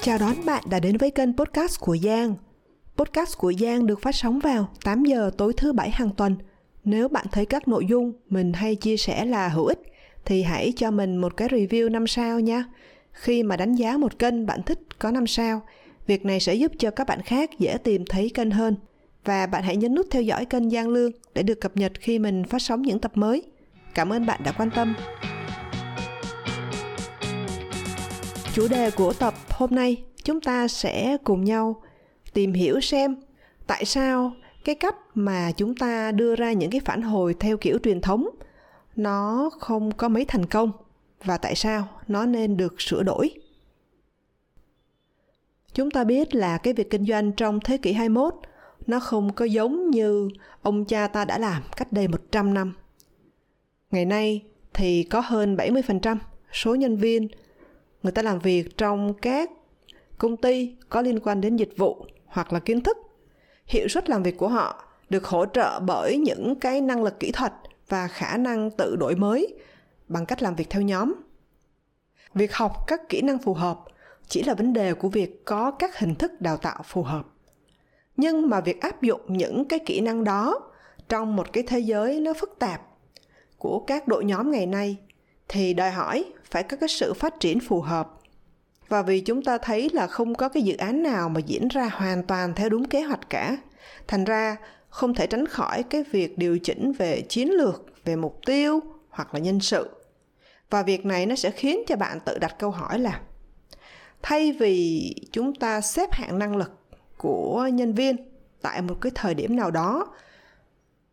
Chào đón bạn đã đến với kênh podcast của Giang. Podcast của Giang được phát sóng vào 8 giờ tối thứ Bảy hàng tuần. Nếu bạn thấy các nội dung mình hay chia sẻ là hữu ích, thì hãy cho mình một cái review 5 sao nha. Khi mà đánh giá một kênh bạn thích có 5 sao, việc này sẽ giúp cho các bạn khác dễ tìm thấy kênh hơn. Và bạn hãy nhấn nút theo dõi kênh Giang Lương để được cập nhật khi mình phát sóng những tập mới. Cảm ơn bạn đã quan tâm. Chủ đề của tập hôm nay, chúng ta sẽ cùng nhau tìm hiểu xem tại sao cái cách mà chúng ta đưa ra những cái phản hồi theo kiểu truyền thống nó không có mấy thành công và tại sao nó nên được sửa đổi. Chúng ta biết là cái việc kinh doanh trong thế kỷ 21 nó không có giống như ông cha ta đã làm cách đây 100 năm. Ngày nay thì có hơn 70% số nhân viên người ta làm việc trong các công ty có liên quan đến dịch vụ hoặc là kiến thức. Hiệu suất làm việc của họ được hỗ trợ bởi những cái năng lực kỹ thuật và khả năng tự đổi mới bằng cách làm việc theo nhóm. Việc học các kỹ năng phù hợp chỉ là vấn đề của việc có các hình thức đào tạo phù hợp. Nhưng mà việc áp dụng những cái kỹ năng đó trong một cái thế giới nó phức tạp của các đội nhóm ngày nay thì đòi hỏi phải có cái sự phát triển phù hợp. Và vì chúng ta thấy là không có cái dự án nào mà diễn ra hoàn toàn theo đúng kế hoạch cả, thành ra không thể tránh khỏi cái việc điều chỉnh về chiến lược, về mục tiêu hoặc là nhân sự. Và việc này nó sẽ khiến cho bạn tự đặt câu hỏi là thay vì chúng ta xếp hạng năng lực của nhân viên tại một cái thời điểm nào đó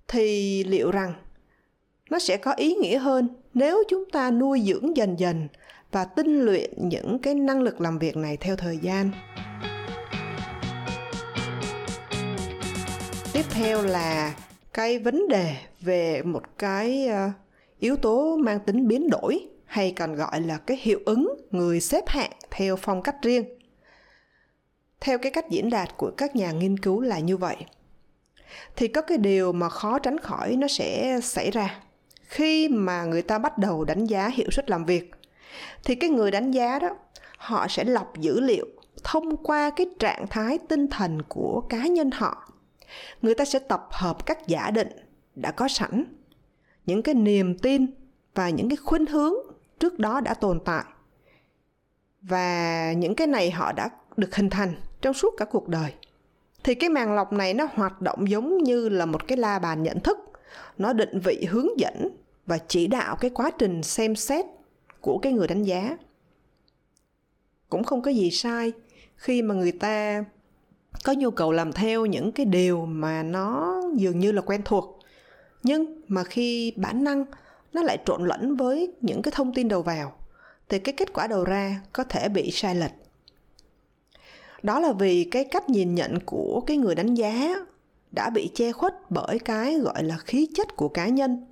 thì liệu rằng nó sẽ có ý nghĩa hơn nếu chúng ta nuôi dưỡng dần dần và tinh luyện những cái năng lực làm việc này theo thời gian. Tiếp theo là cái vấn đề về một cái yếu tố mang tính biến đổi hay còn gọi là cái hiệu ứng người xếp hạng theo phong cách riêng. Theo cái cách diễn đạt của các nhà nghiên cứu là như vậy. Thì có cái điều mà khó tránh khỏi nó sẽ xảy ra. Khi mà người ta bắt đầu đánh giá hiệu suất làm việc thì cái người đánh giá đó họ sẽ lọc dữ liệu thông qua cái trạng thái tinh thần của cá nhân họ. Người ta sẽ tập hợp các giả định đã có sẵn, những cái niềm tin và những cái khuynh hướng trước đó đã tồn tại. Và những cái này họ đã được hình thành trong suốt cả cuộc đời. Thì cái màng lọc này nó hoạt động giống như là một cái la bàn nhận thức. Nó định vị, hướng dẫn và chỉ đạo cái quá trình xem xét của cái người đánh giá. Cũng không có gì sai khi mà người ta có nhu cầu làm theo những cái điều mà nó dường như là quen thuộc. Nhưng mà khi bản năng nó lại trộn lẫn với những cái thông tin đầu vào thì cái kết quả đầu ra có thể bị sai lệch. Đó là vì cái cách nhìn nhận của cái người đánh giá đã bị che khuất bởi cái gọi là khí chất của cá nhân.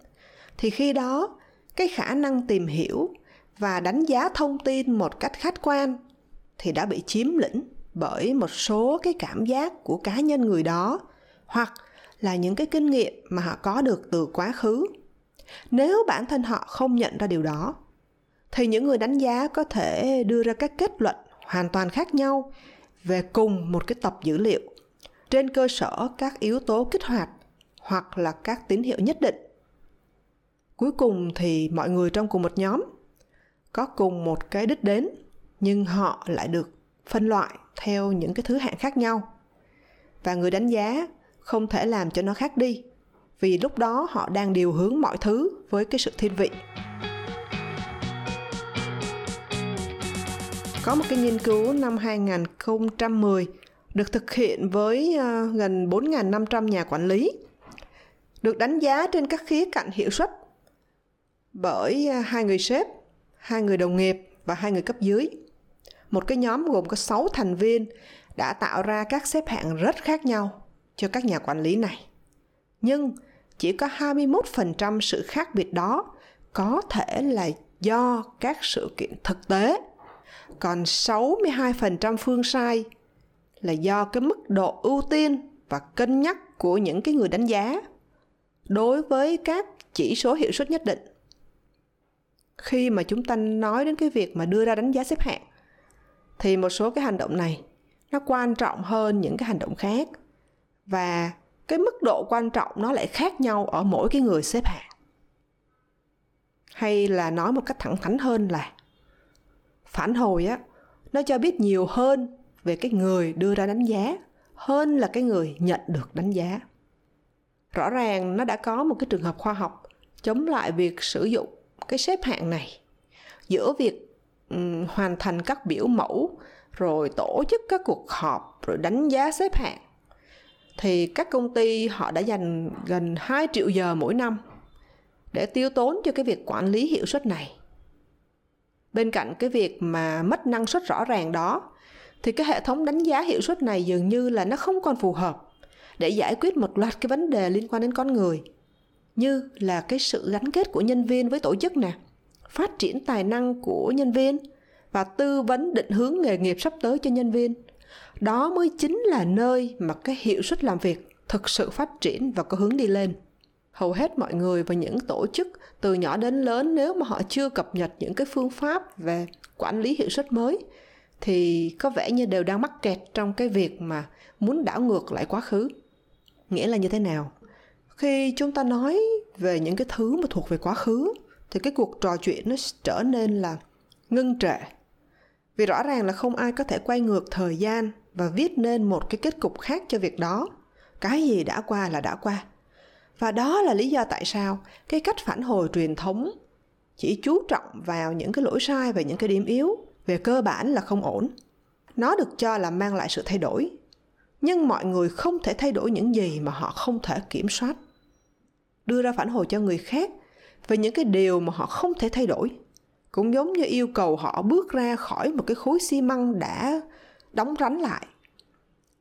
Thì khi đó, cái khả năng tìm hiểu và đánh giá thông tin một cách khách quan thì đã bị chiếm lĩnh bởi một số cái cảm giác của cá nhân người đó hoặc là những cái kinh nghiệm mà họ có được từ quá khứ. Nếu bản thân họ không nhận ra điều đó, thì những người đánh giá có thể đưa ra các kết luận hoàn toàn khác nhau về cùng một cái tập dữ liệu trên cơ sở các yếu tố kích hoạt hoặc là các tín hiệu nhất định. Cuối cùng thì mọi người trong cùng một nhóm có cùng một cái đích đến nhưng họ lại được phân loại theo những cái thứ hạng khác nhau. Và người đánh giá không thể làm cho nó khác đi vì lúc đó họ đang điều hướng mọi thứ với cái sự thiên vị. Có một cái nghiên cứu năm 2010 được thực hiện với gần 4.500 nhà quản lý, được đánh giá trên các khía cạnh hiệu suất bởi 2 người sếp, 2 người đồng nghiệp và 2 người cấp dưới. Một cái nhóm gồm có 6 thành viên đã tạo ra các xếp hạng rất khác nhau cho các nhà quản lý này. Nhưng chỉ có 21% sự khác biệt đó có thể là do các sự kiện thực tế. Còn 62% phương sai là do cái mức độ ưu tiên và cân nhắc của những cái người đánh giá đối với các chỉ số hiệu suất nhất định. Khi mà chúng ta nói đến cái việc mà đưa ra đánh giá xếp hạng thì một số cái hành động này nó quan trọng hơn những cái hành động khác, và cái mức độ quan trọng nó lại khác nhau ở mỗi cái người xếp hạng. Hay là nói một cách thẳng thắn hơn là phản hồi á, nó cho biết nhiều hơn về cái người đưa ra đánh giá hơn là cái người nhận được đánh giá. Rõ ràng nó đã có một cái trường hợp khoa học chống lại việc sử dụng cái xếp hạng này giữa việc hoàn thành các biểu mẫu, rồi tổ chức các cuộc họp, rồi đánh giá xếp hạng. Thì các công ty họ đã dành gần 2 triệu giờ mỗi năm để tiêu tốn cho cái việc quản lý hiệu suất này. Bên cạnh cái việc mà mất năng suất rõ ràng đó, thì cái hệ thống đánh giá hiệu suất này dường như là nó không còn phù hợp để giải quyết một loạt cái vấn đề liên quan đến con người, như là cái sự gắn kết của nhân viên với tổ chức nè, phát triển tài năng của nhân viên và tư vấn định hướng nghề nghiệp sắp tới cho nhân viên. Đó mới chính là nơi mà cái hiệu suất làm việc thực sự phát triển và có hướng đi lên. Hầu hết mọi người và những tổ chức từ nhỏ đến lớn, nếu mà họ chưa cập nhật những cái phương pháp về quản lý hiệu suất mới, thì có vẻ như đều đang mắc kẹt trong cái việc mà muốn đảo ngược lại quá khứ. Nghĩa là như thế nào? Khi chúng ta nói về những cái thứ mà thuộc về quá khứ, thì cái cuộc trò chuyện nó trở nên là ngưng trệ. Vì rõ ràng là không ai có thể quay ngược thời gian và viết nên một cái kết cục khác cho việc đó. Cái gì đã qua là đã qua. Và đó là lý do tại sao cái cách phản hồi truyền thống chỉ chú trọng vào những cái lỗi sai và những cái điểm yếu về cơ bản là không ổn. Nó được cho là mang lại sự thay đổi, nhưng mọi người không thể thay đổi những gì mà họ không thể kiểm soát. Đưa ra phản hồi cho người khác về những cái điều mà họ không thể thay đổi cũng giống như yêu cầu họ bước ra khỏi một cái khối xi măng đã đóng rắn lại.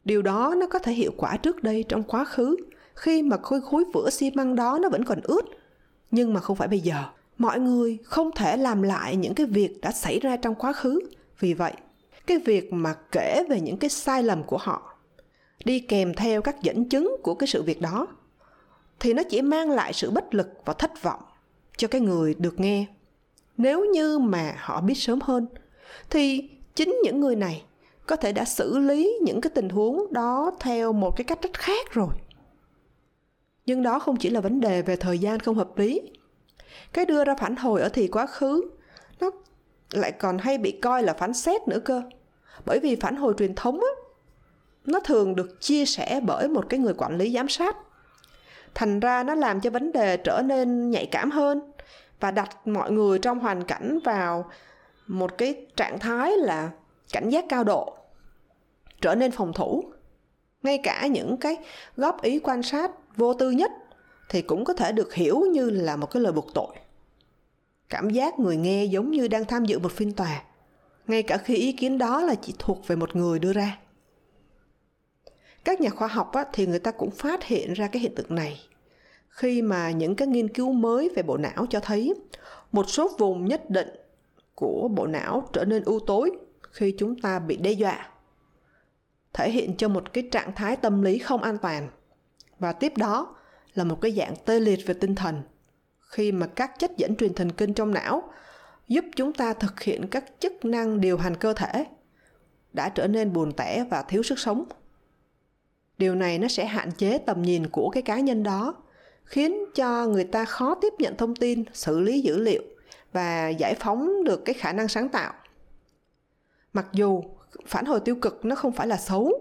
Điều đó nó có thể hiệu quả trước đây trong quá khứ, khi mà khối vữa xi măng đó nó vẫn còn ướt, nhưng mà không phải bây giờ. Mọi người không thể làm lại những cái việc đã xảy ra trong quá khứ. Vì vậy, cái việc mà kể về những cái sai lầm của họ đi kèm theo các dẫn chứng của cái sự việc đó thì nó chỉ mang lại sự bất lực và thất vọng cho cái người được nghe. Nếu như mà họ biết sớm hơn thì chính những người này có thể đã xử lý những cái tình huống đó theo một cái cách rất khác rồi. Nhưng đó không chỉ là vấn đề về thời gian không hợp lý. Cái đưa ra phản hồi ở thì quá khứ nó lại còn hay bị coi là phán xét nữa cơ. Bởi vì phản hồi truyền thống á, nó thường được chia sẻ bởi một cái người quản lý giám sát. Thành ra nó làm cho vấn đề trở nên nhạy cảm hơn và đặt mọi người trong hoàn cảnh vào một cái trạng thái là cảnh giác cao độ, trở nên phòng thủ. Ngay cả những cái góp ý quan sát vô tư nhất thì cũng có thể được hiểu như là một cái lời buộc tội. Cảm giác người nghe giống như đang tham dự một phiên tòa, ngay cả khi ý kiến đó là chỉ thuộc về một người đưa ra. Các nhà khoa học á, thì người ta cũng phát hiện ra cái hiện tượng này khi mà những cái nghiên cứu mới về bộ não cho thấy một số vùng nhất định của bộ não trở nên u tối khi chúng ta bị đe dọa, thể hiện cho một cái trạng thái tâm lý không an toàn, và tiếp đó là một cái dạng tê liệt về tinh thần khi mà các chất dẫn truyền thần kinh trong não giúp chúng ta thực hiện các chức năng điều hành cơ thể đã trở nên buồn tẻ và thiếu sức sống. Điều này nó sẽ hạn chế tầm nhìn của cái cá nhân đó, khiến cho người ta khó tiếp nhận thông tin, xử lý dữ liệu và giải phóng được cái khả năng sáng tạo. Mặc dù phản hồi tiêu cực nó không phải là xấu,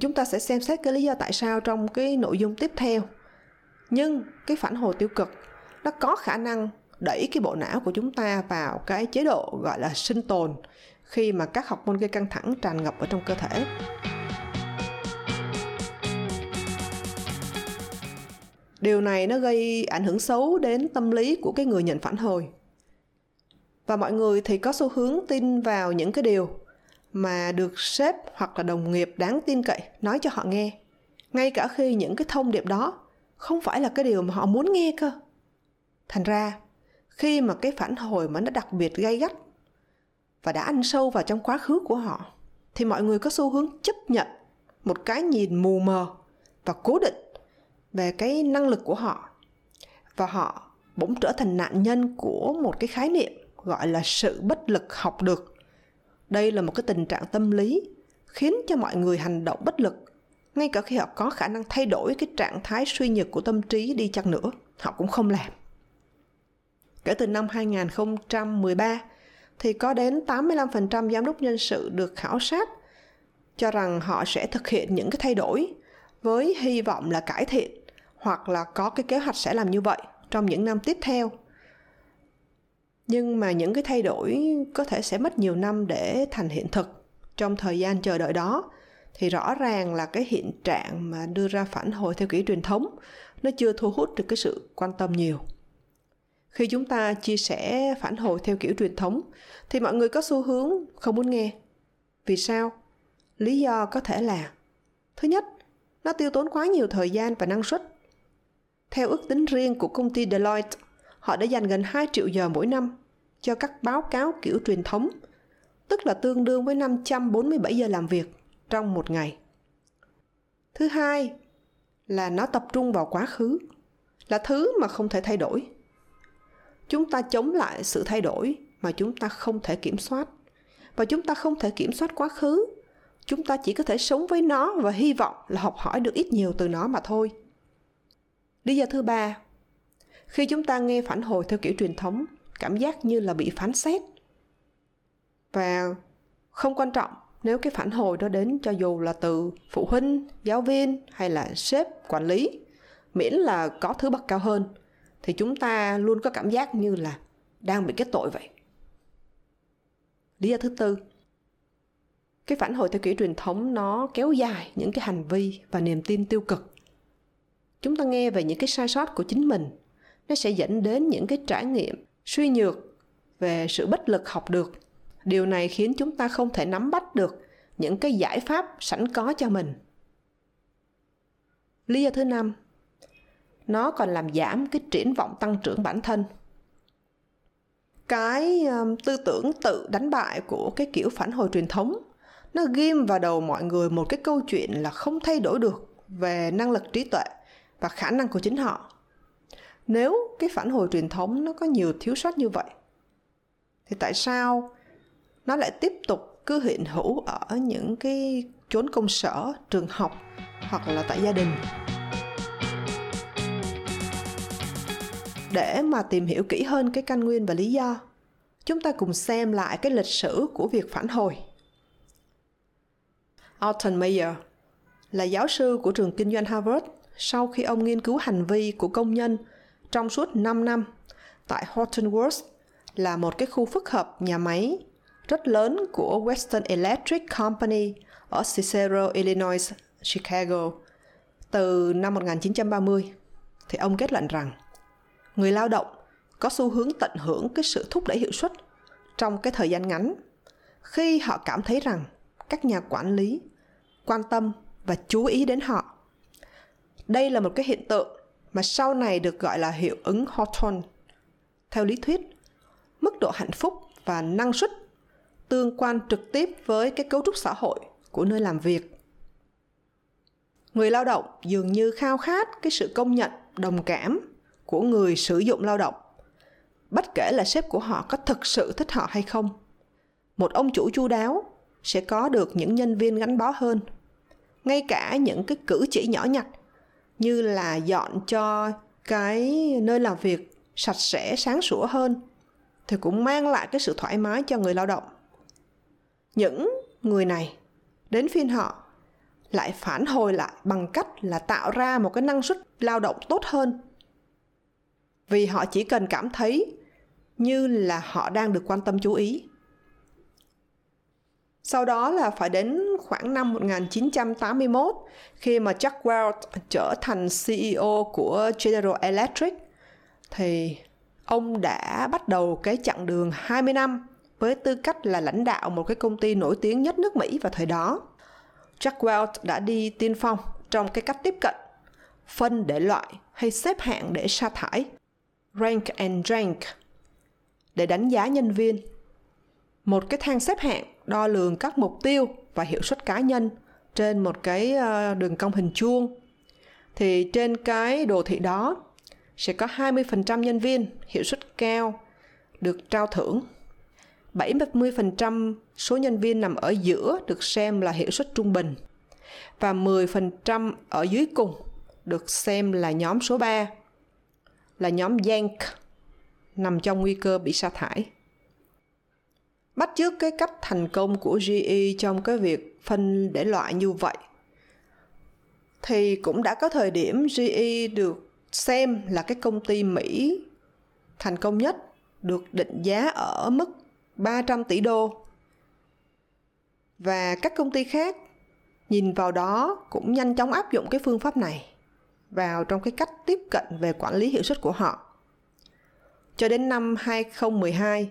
chúng ta sẽ xem xét cái lý do tại sao trong cái nội dung tiếp theo, nhưng cái phản hồi tiêu cực nó có khả năng đẩy cái bộ não của chúng ta vào cái chế độ gọi là sinh tồn khi mà các học môn gây căng thẳng tràn ngập ở trong cơ thể. Điều này nó gây ảnh hưởng xấu đến tâm lý của cái người nhận phản hồi. Và mọi người thì có xu hướng tin vào những cái điều mà được sếp hoặc là đồng nghiệp đáng tin cậy nói cho họ nghe, ngay cả khi những cái thông điệp đó không phải là cái điều mà họ muốn nghe cơ. Thành ra, khi mà cái phản hồi mà nó đặc biệt gay gắt và đã ăn sâu vào trong quá khứ của họ, thì mọi người có xu hướng chấp nhận một cái nhìn mù mờ và cố định về cái năng lực của họ, và họ bỗng trở thành nạn nhân của một cái khái niệm gọi là sự bất lực học được, Đây là một cái tình trạng tâm lý khiến cho mọi người hành động bất lực, ngay cả khi họ có khả năng thay đổi cái trạng thái suy nhược của tâm trí đi chăng nữa, họ cũng không làm. Kể từ năm 2013 thì có đến 85% giám đốc nhân sự được khảo sát cho rằng họ sẽ thực hiện những cái thay đổi với hy vọng là cải thiện hoặc là có cái kế hoạch sẽ làm như vậy trong những năm tiếp theo. Nhưng mà những cái thay đổi có thể sẽ mất nhiều năm để thành hiện thực. Trong thời gian chờ đợi đó thì rõ ràng là cái hiện trạng mà đưa ra phản hồi theo kiểu truyền thống nó chưa thu hút được cái sự quan tâm nhiều. Khi chúng ta chia sẻ phản hồi theo kiểu truyền thống thì mọi người có xu hướng không muốn nghe. Vì sao? Lý do có thể là: thứ nhất, nó tiêu tốn quá nhiều thời gian và năng suất. Theo ước tính riêng của công ty Deloitte, họ đã dành gần 2 triệu giờ mỗi năm cho các báo cáo kiểu truyền thống, tức là tương đương với 547 giờ làm việc trong một ngày. Thứ hai là nó tập trung vào quá khứ, là thứ mà không thể thay đổi. Chúng ta chống lại sự thay đổi mà chúng ta không thể kiểm soát. Và chúng ta không thể kiểm soát quá khứ. Chúng ta chỉ có thể sống với nó và hy vọng là học hỏi được ít nhiều từ nó mà thôi. Lý do thứ ba, khi chúng ta nghe phản hồi theo kiểu truyền thống, cảm giác như là bị phán xét. Và không quan trọng nếu cái phản hồi đó đến cho dù là từ phụ huynh, giáo viên hay là sếp, quản lý, miễn là có thứ bậc cao hơn, thì chúng ta luôn có cảm giác như là đang bị kết tội vậy. Lý do thứ tư, cái phản hồi theo kiểu truyền thống nó kéo dài những cái hành vi và niềm tin tiêu cực. Chúng ta nghe về những cái sai sót của chính mình, nó sẽ dẫn đến những cái trải nghiệm suy nhược về sự bất lực học được. Điều này khiến chúng ta không thể nắm bắt được những cái giải pháp sẵn có cho mình. Lý do thứ năm, nó còn làm giảm cái triển vọng tăng trưởng bản thân. Cái tư tưởng tự đánh bại của cái kiểu phản hồi truyền thống, nó ghim vào đầu mọi người một cái câu chuyện là không thay đổi được về năng lực trí tuệ và khả năng của chính họ. Nếu cái phản hồi truyền thống nó có nhiều thiếu sót như vậy, thì tại sao nó lại tiếp tục cứ hiện hữu ở những cái chốn công sở, trường học hoặc là tại gia đình? Để mà tìm hiểu kỹ hơn cái căn nguyên và lý do, chúng ta cùng xem lại cái lịch sử của việc phản hồi. Alton Meyer là giáo sư của trường kinh doanh Harvard sau khi ông nghiên cứu hành vi của công nhân trong suốt 5 năm tại Hawthorne Works, là một cái khu phức hợp nhà máy rất lớn của Western Electric Company ở Cicero, Illinois, Chicago từ năm 1930. Thì ông kết luận rằng người lao động có xu hướng tận hưởng cái sự thúc đẩy hiệu suất trong cái thời gian ngắn khi họ cảm thấy rằng các nhà quản lý quan tâm và chú ý đến họ. Đây là một cái hiện tượng mà sau này được gọi là hiệu ứng Hawthorne. Theo lý thuyết, mức độ hạnh phúc và năng suất tương quan trực tiếp với cái cấu trúc xã hội của nơi làm việc. Người lao động dường như khao khát cái sự công nhận, đồng cảm của người sử dụng lao động, bất kể là sếp của họ có thực sự thích họ hay không. Một ông chủ chu đáo sẽ có được những nhân viên gắn bó hơn. Ngay cả những cái cử chỉ nhỏ nhặt như là dọn cho cái nơi làm việc sạch sẽ, sáng sủa hơn thì cũng mang lại cái sự thoải mái cho người lao động. Những người này đến phiên họ lại phản hồi lại bằng cách là tạo ra một cái năng suất lao động tốt hơn, vì họ chỉ cần cảm thấy như là họ đang được quan tâm chú ý. Sau đó là phải đến khoảng năm 1981, khi mà Jack Welch trở thành CEO của General Electric, thì ông đã bắt đầu cái chặng đường 20 năm với tư cách là lãnh đạo một cái công ty nổi tiếng nhất nước Mỹ vào thời đó. Jack Welch đã đi tiên phong trong cái cách tiếp cận, phân để loại hay xếp hạng để sa thải, rank and rank, để đánh giá nhân viên. Một cái thang xếp hạng đo lường các mục tiêu và hiệu suất cá nhân trên một cái đường cong hình chuông. Thì trên cái đồ thị đó sẽ có 20% nhân viên hiệu suất cao được trao thưởng, 70% số nhân viên nằm ở giữa được xem là hiệu suất trung bình và 10% ở dưới cùng được xem là nhóm số 3, là nhóm Yank, nằm trong nguy cơ bị sa thải. Bắt chước cái cách thành công của GE trong cái việc phân để loại như vậy, thì cũng đã có thời điểm GE được xem là cái công ty Mỹ thành công nhất, được định giá ở mức 300 tỷ đô. Và các công ty khác nhìn vào đó cũng nhanh chóng áp dụng cái phương pháp này vào trong cái cách tiếp cận về quản lý hiệu suất của họ. Cho đến năm 2012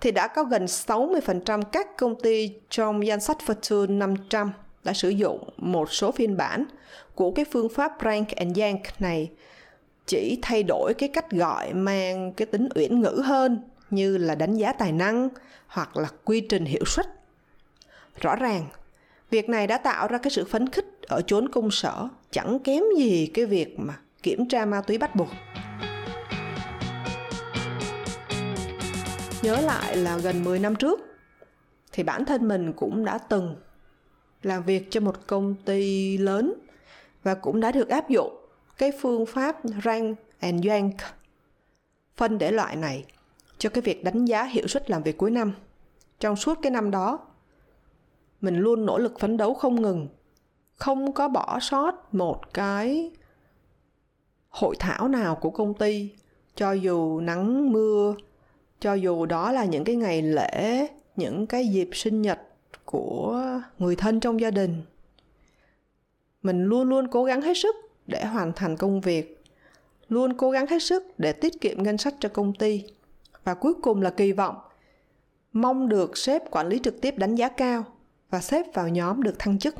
thì đã có gần 60% các công ty trong danh sách Fortune 500 đã sử dụng một số phiên bản của cái phương pháp Rank and Yank này, chỉ thay đổi cái cách gọi mang cái tính uyển ngữ hơn, như là đánh giá tài năng hoặc là quy trình hiệu suất. Rõ ràng, việc này đã tạo ra cái sự phấn khích ở chốn công sở, chẳng kém gì cái việc mà kiểm tra ma túy bắt buộc. Nhớ lại là gần 10 năm trước, thì bản thân mình cũng đã từng làm việc cho một công ty lớn và cũng đã được áp dụng cái phương pháp Rank and Yank, phân để loại này, cho cái việc đánh giá hiệu suất làm việc cuối năm. Trong suốt cái năm đó, mình luôn nỗ lực phấn đấu không ngừng, không có bỏ sót một cái hội thảo nào của công ty, cho dù nắng mưa, cho dù đó là những cái ngày lễ, những cái dịp sinh nhật của người thân trong gia đình. Mình luôn luôn cố gắng hết sức để hoàn thành công việc, luôn cố gắng hết sức để tiết kiệm ngân sách cho công ty, và cuối cùng là kỳ vọng mong được sếp quản lý trực tiếp đánh giá cao và sếp vào nhóm được thăng chức.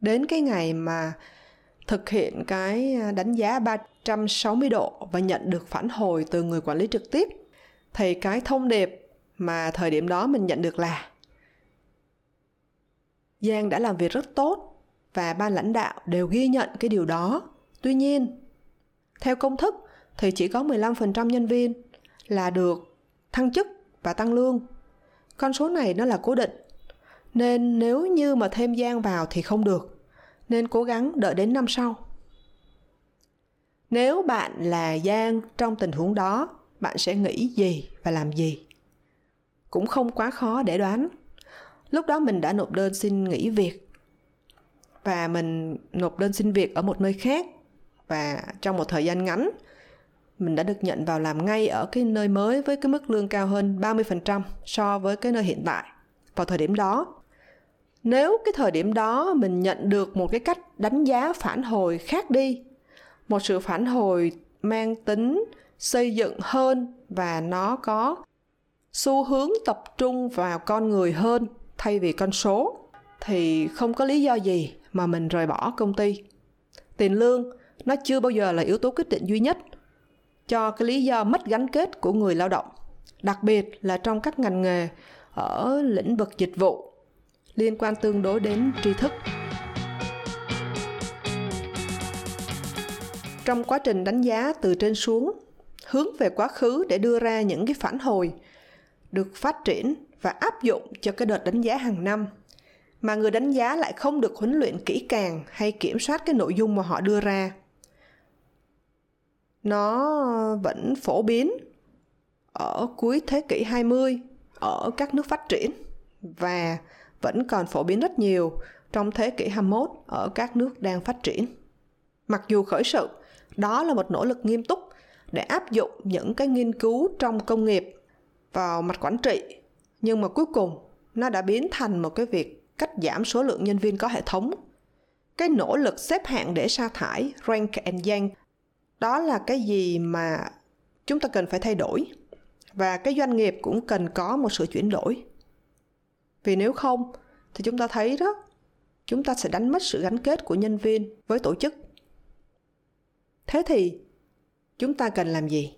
Đến cái ngày mà thực hiện cái đánh giá 360 độ và nhận được phản hồi từ người quản lý trực tiếp, thì cái thông điệp mà thời điểm đó mình nhận được là Giang đã làm việc rất tốt và ban lãnh đạo đều ghi nhận cái điều đó. Tuy nhiên, theo công thức thì chỉ có 15% nhân viên là được thăng chức và tăng lương. Con số này nó là cố định, nên nếu như mà thêm Giang vào thì không được, nên cố gắng đợi đến năm sau. Nếu bạn là Giang trong tình huống đó, bạn sẽ nghĩ gì và làm gì? Cũng không quá khó để đoán. Lúc đó mình đã nộp đơn xin nghỉ việc, và mình nộp đơn xin việc ở một nơi khác, và trong một thời gian ngắn mình đã được nhận vào làm ngay ở cái nơi mới với cái mức lương cao hơn 30% so với cái nơi hiện tại vào thời điểm đó. Nếu cái thời điểm đó mình nhận được một cái cách đánh giá phản hồi khác đi, một sự phản hồi mang tính xây dựng hơn và nó có xu hướng tập trung vào con người hơn thay vì con số, thì không có lý do gì mà mình rời bỏ công ty. Tiền lương nó chưa bao giờ là yếu tố quyết định duy nhất cho cái lý do mất gắn kết của người lao động, đặc biệt là trong các ngành nghề ở lĩnh vực dịch vụ liên quan tương đối đến tri thức. Trong quá trình đánh giá từ trên xuống, hướng về quá khứ để đưa ra những cái phản hồi được phát triển và áp dụng cho cái đợt đánh giá hàng năm, mà người đánh giá lại không được huấn luyện kỹ càng hay kiểm soát cái nội dung mà họ đưa ra. Nó vẫn phổ biến ở cuối thế kỷ 20 ở các nước phát triển, và vẫn còn phổ biến rất nhiều trong thế kỷ 21 ở các nước đang phát triển. Mặc dù khởi sự, đó là một nỗ lực nghiêm túc để áp dụng những cái nghiên cứu trong công nghiệp vào mặt quản trị, nhưng mà cuối cùng nó đã biến thành một cái việc cắt giảm số lượng nhân viên có hệ thống. Cái nỗ lực xếp hạng để sa thải, Rank and Yank, đó là cái gì mà chúng ta cần phải thay đổi, và cái doanh nghiệp cũng cần có một sự chuyển đổi. Vì nếu không thì chúng ta thấy đó, chúng ta sẽ đánh mất sự gắn kết của nhân viên với tổ chức. Thế thì chúng ta cần làm gì?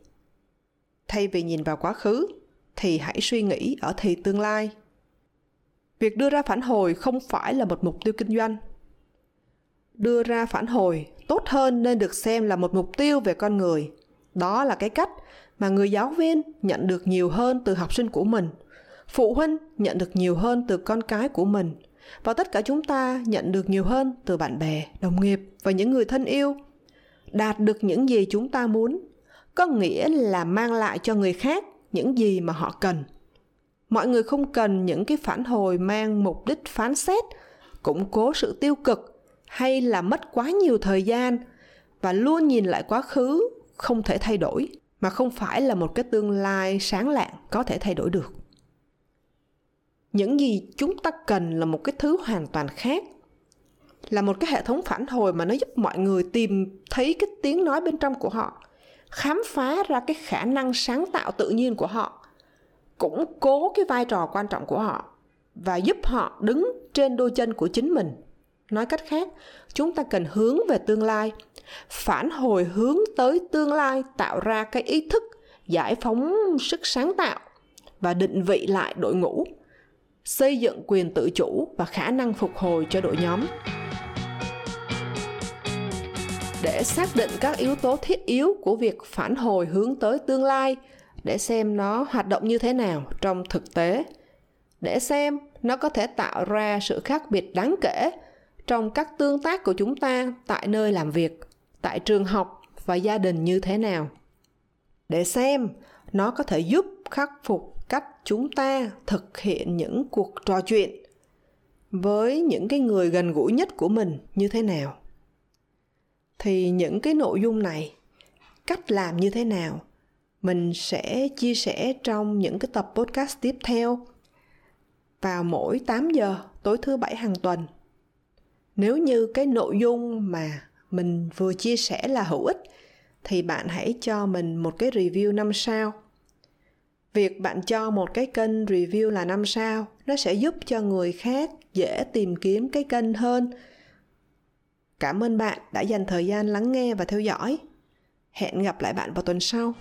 Thay vì nhìn vào quá khứ thì hãy suy nghĩ ở thì tương lai. Việc đưa ra phản hồi không phải là một mục tiêu kinh doanh. Đưa ra phản hồi tốt hơn nên được xem là một mục tiêu về con người. Đó là cái cách mà người giáo viên nhận được nhiều hơn từ học sinh của mình, phụ huynh nhận được nhiều hơn từ con cái của mình, và tất cả chúng ta nhận được nhiều hơn từ bạn bè, đồng nghiệp và những người thân yêu. Đạt được những gì chúng ta muốn có nghĩa là mang lại cho người khác những gì mà họ cần. Mọi người không cần những cái phản hồi mang mục đích phán xét, củng cố sự tiêu cực hay là mất quá nhiều thời gian và luôn nhìn lại quá khứ không thể thay đổi, mà không phải là một cái tương lai sáng lạng có thể thay đổi được. Những gì chúng ta cần là một cái thứ hoàn toàn khác, là một cái hệ thống phản hồi mà nó giúp mọi người tìm thấy cái tiếng nói bên trong của họ, khám phá ra cái khả năng sáng tạo tự nhiên của họ, củng cố cái vai trò quan trọng của họ và giúp họ đứng trên đôi chân của chính mình. Nói cách khác, chúng ta cần hướng về tương lai, phản hồi hướng tới tương lai tạo ra cái ý thức, giải phóng sức sáng tạo và định vị lại đội ngũ, xây dựng quyền tự chủ và khả năng phục hồi cho đội nhóm. Để xác định các yếu tố thiết yếu của việc phản hồi hướng tới tương lai, để xem nó hoạt động như thế nào trong thực tế, để xem nó có thể tạo ra sự khác biệt đáng kể trong các tương tác của chúng ta tại nơi làm việc, tại trường học và gia đình như thế nào, để xem nó có thể giúp khắc phục cách chúng ta thực hiện những cuộc trò chuyện với những cái người gần gũi nhất của mình như thế nào. Thì những cái nội dung này, cách làm như thế nào, mình sẽ chia sẻ trong những cái tập podcast tiếp theo vào mỗi 8 giờ tối thứ Bảy hàng tuần. Nếu như cái nội dung mà mình vừa chia sẻ là hữu ích thì bạn hãy cho mình một cái review 5 sao. Việc bạn cho một cái kênh review là 5 sao, nó sẽ giúp cho người khác dễ tìm kiếm cái kênh hơn. Cảm ơn bạn đã dành thời gian lắng nghe và theo dõi. Hẹn gặp lại bạn vào tuần sau.